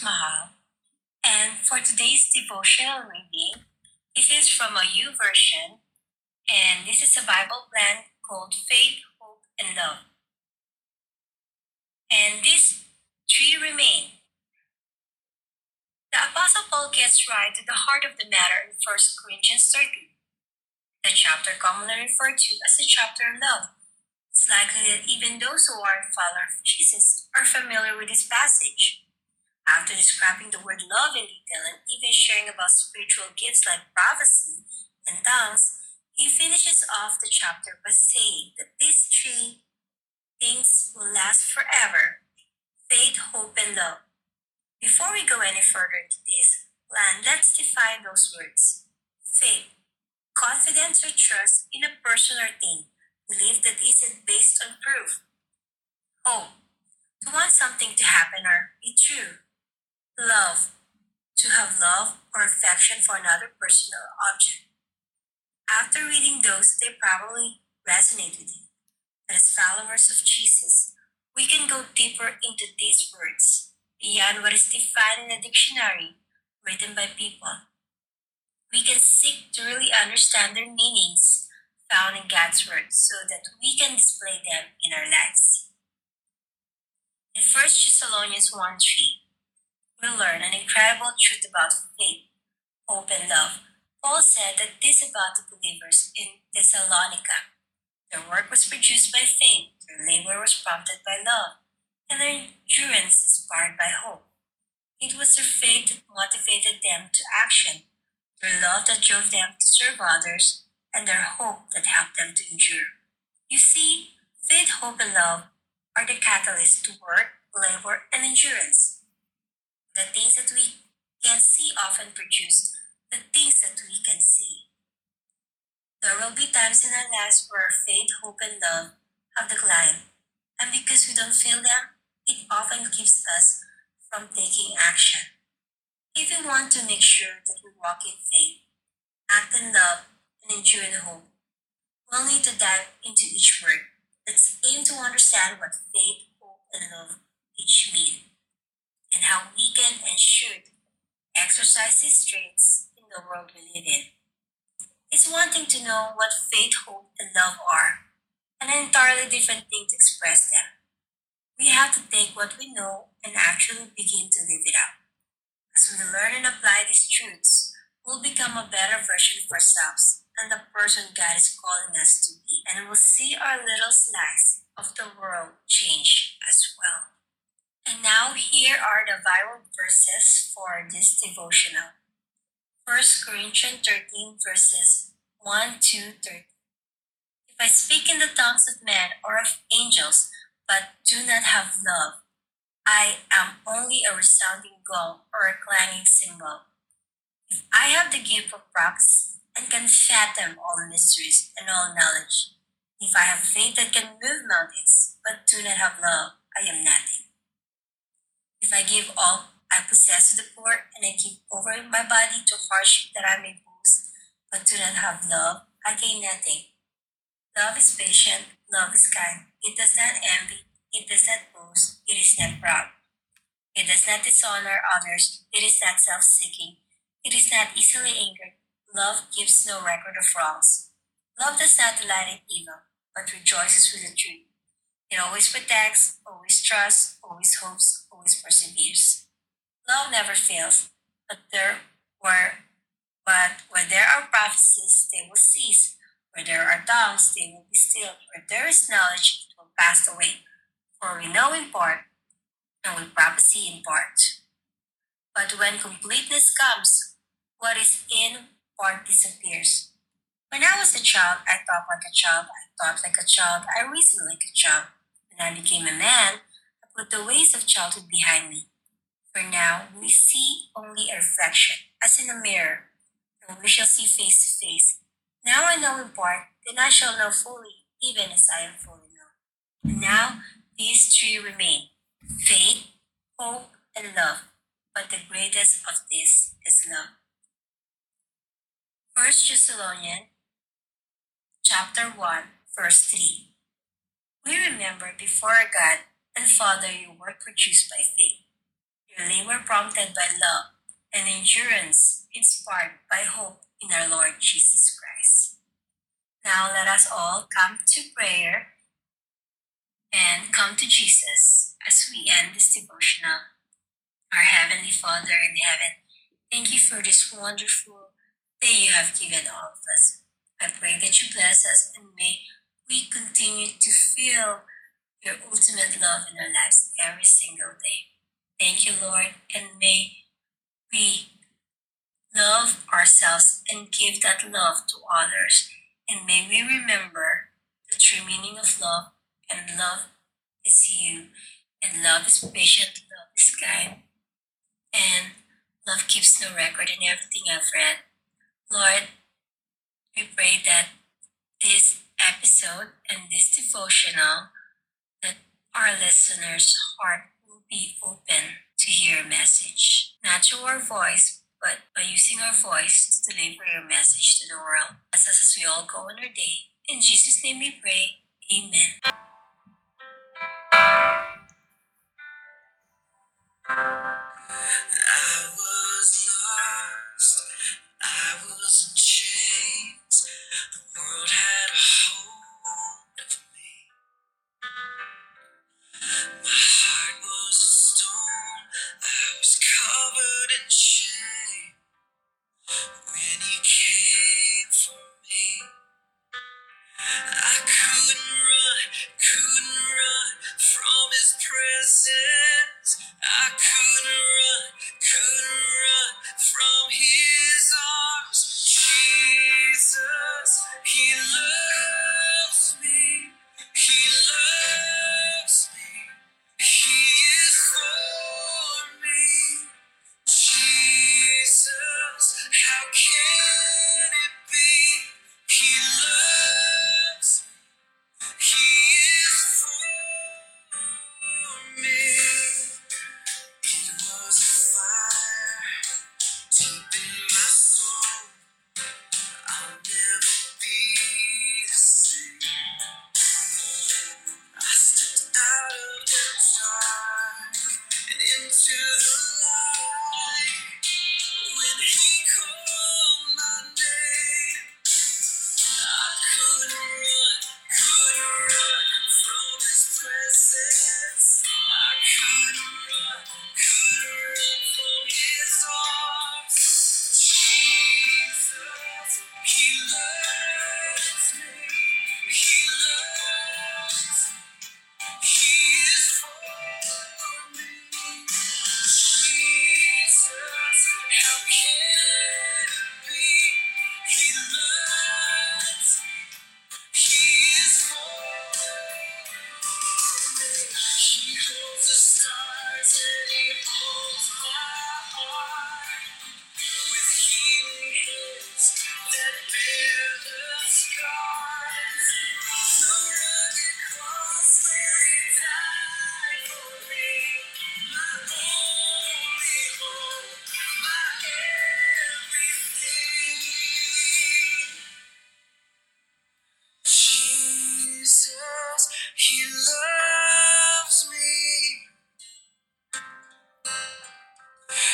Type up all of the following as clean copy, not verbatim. smile. And for today's devotional reading, this is from a YouVersion, and this is a Bible plan called Faith, Hope, and Love. And these three remain. The Apostle Paul gets right to the heart of the matter in 1 Corinthians 13. The chapter commonly referred to as the chapter of love. It's likely that even those who are a follower of Jesus are familiar with this passage. After describing the word love in detail and even sharing about spiritual gifts like prophecy and tongues, he finishes off the chapter by saying that these three things will last forever: faith, hope, and love. Before we go any further into this plan, let's define those words. Faith: confidence or trust in a person or thing, belief that isn't based on proof. Hope: to want something to happen or be true. Love: to have love or affection for another person or object. After reading those, they probably resonate with you. But as followers of Jesus, we can go deeper into these words, beyond what is defined in a dictionary written by people. We can seek to really understand their meanings found in God's Word so that we can display them in our lives. In 1 Thessalonians 1:3, we learn an incredible truth about faith, hope, and love. Paul said that this about the believers in Thessalonica. Their work was produced by faith, their labor was prompted by love, and their endurance inspired by hope. It was their faith that motivated them to action, their love that drove them to serve others, and their hope that helped them to endure. You see, faith, hope, and love are the catalysts to work, labor, and endurance. The things that we can see often produce the things that we can see. There will be times in our lives where our faith, hope, and love have declined, and because we don't feel them, it often keeps us from taking action. If we want to make sure that we walk in faith, act in love, and endure in hope, we'll need to dive into each word. Let's aim to understand what faith, hope, and love each mean, and how we can and should exercise these traits in the world we live in. It's one thing to know what faith, hope, and love are, and an entirely different thing to express them. We have to take what we know and actually begin to live it out. As we learn and apply these truths, we'll become a better version of ourselves and the person God is calling us to be, and we'll see our little slice of the world change as well. And now here are the viral verses for this devotional. 1 Corinthians 13 verses 1-13. If I speak in the tongues of men or of angels, but do not have love, I am only a resounding gong or a clanging cymbal. If I have the gift of prophecy and can fathom all mysteries and all knowledge, if I have faith that can move mountains, but do not have love, I am nothing. If I give all I possess to the poor, and I give over my body to hardship that I may boast, but do not have love, I gain nothing. Love is patient, love is kind. It does not envy, it does not boast, it is not proud. It does not dishonor others, it is not self-seeking, it is not easily angered. Love keeps no record of wrongs. Love does not delight in evil, but rejoices with the truth. It always protects, always trusts, always hopes, always perseveres. Love never fails, but where there are prophecies, they will cease. Where there are tongues, they will be still. Where there is knowledge, it will pass away. For we know in part, and we prophesy in part. But when completeness comes, what is in part disappears. When I was a child, I talked like a child. I thought like a child. I reasoned like a child. When I became a man, I put the ways of childhood behind me. For now, we see only a reflection, as in a mirror, and we shall see face to face. Now I know in part, then I shall know fully, even as I am fully known. And now, these three remain: faith, hope, and love. But the greatest of these is love. 1 Thessalonians chapter 1, verse 3. We remember before God and Father your work produced by faith. They were prompted by love and endurance, inspired by hope in our Lord Jesus Christ. Now let us all come to prayer and come to Jesus as we end this devotional. Our Heavenly Father in heaven, thank you for this wonderful day you have given all of us. I pray that you bless us, and may we continue to feel your ultimate love in our lives every single day. Thank you, Lord, and may we love ourselves and give that love to others. And may we remember the true meaning of love, and love is you, and love is patient, love is kind, and love keeps no record in everything I've read. Lord, we pray that this episode and this devotional, that our listeners' heart be open to hear your message, not through our voice, but by using our voice to deliver your message to the world. Bless us as we all go on our day. In Jesus' name we pray. Amen. I was lost. I was in chains. The world had a hold of me. My heart was a stone, I was covered in shame, when he came for me. I couldn't run from his presence, I couldn't run from his arms. Jesus, he loves me, he loves me. He is for me. Jesus, how can it be? He loves me. He is for me. It was a fire deep in my soul. I'll never be the same. I stepped out of the dark and into the light when he called my name. I couldn't run from his presence. I couldn't run from his arms. Jesus, he loves me. He loves me. He is for me. Jesus, how can it be? He loves me. He is for me. He holds the stars and he holds my heart. With healing hands that bear the scars, the rugged cross where he died for me, my only hope, my everything. Jesus, he loves me.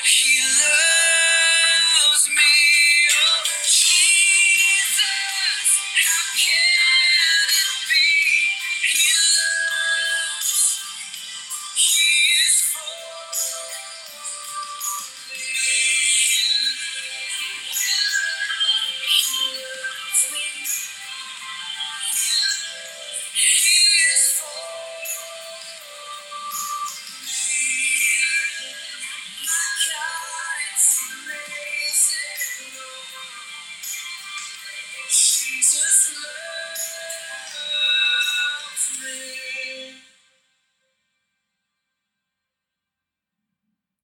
He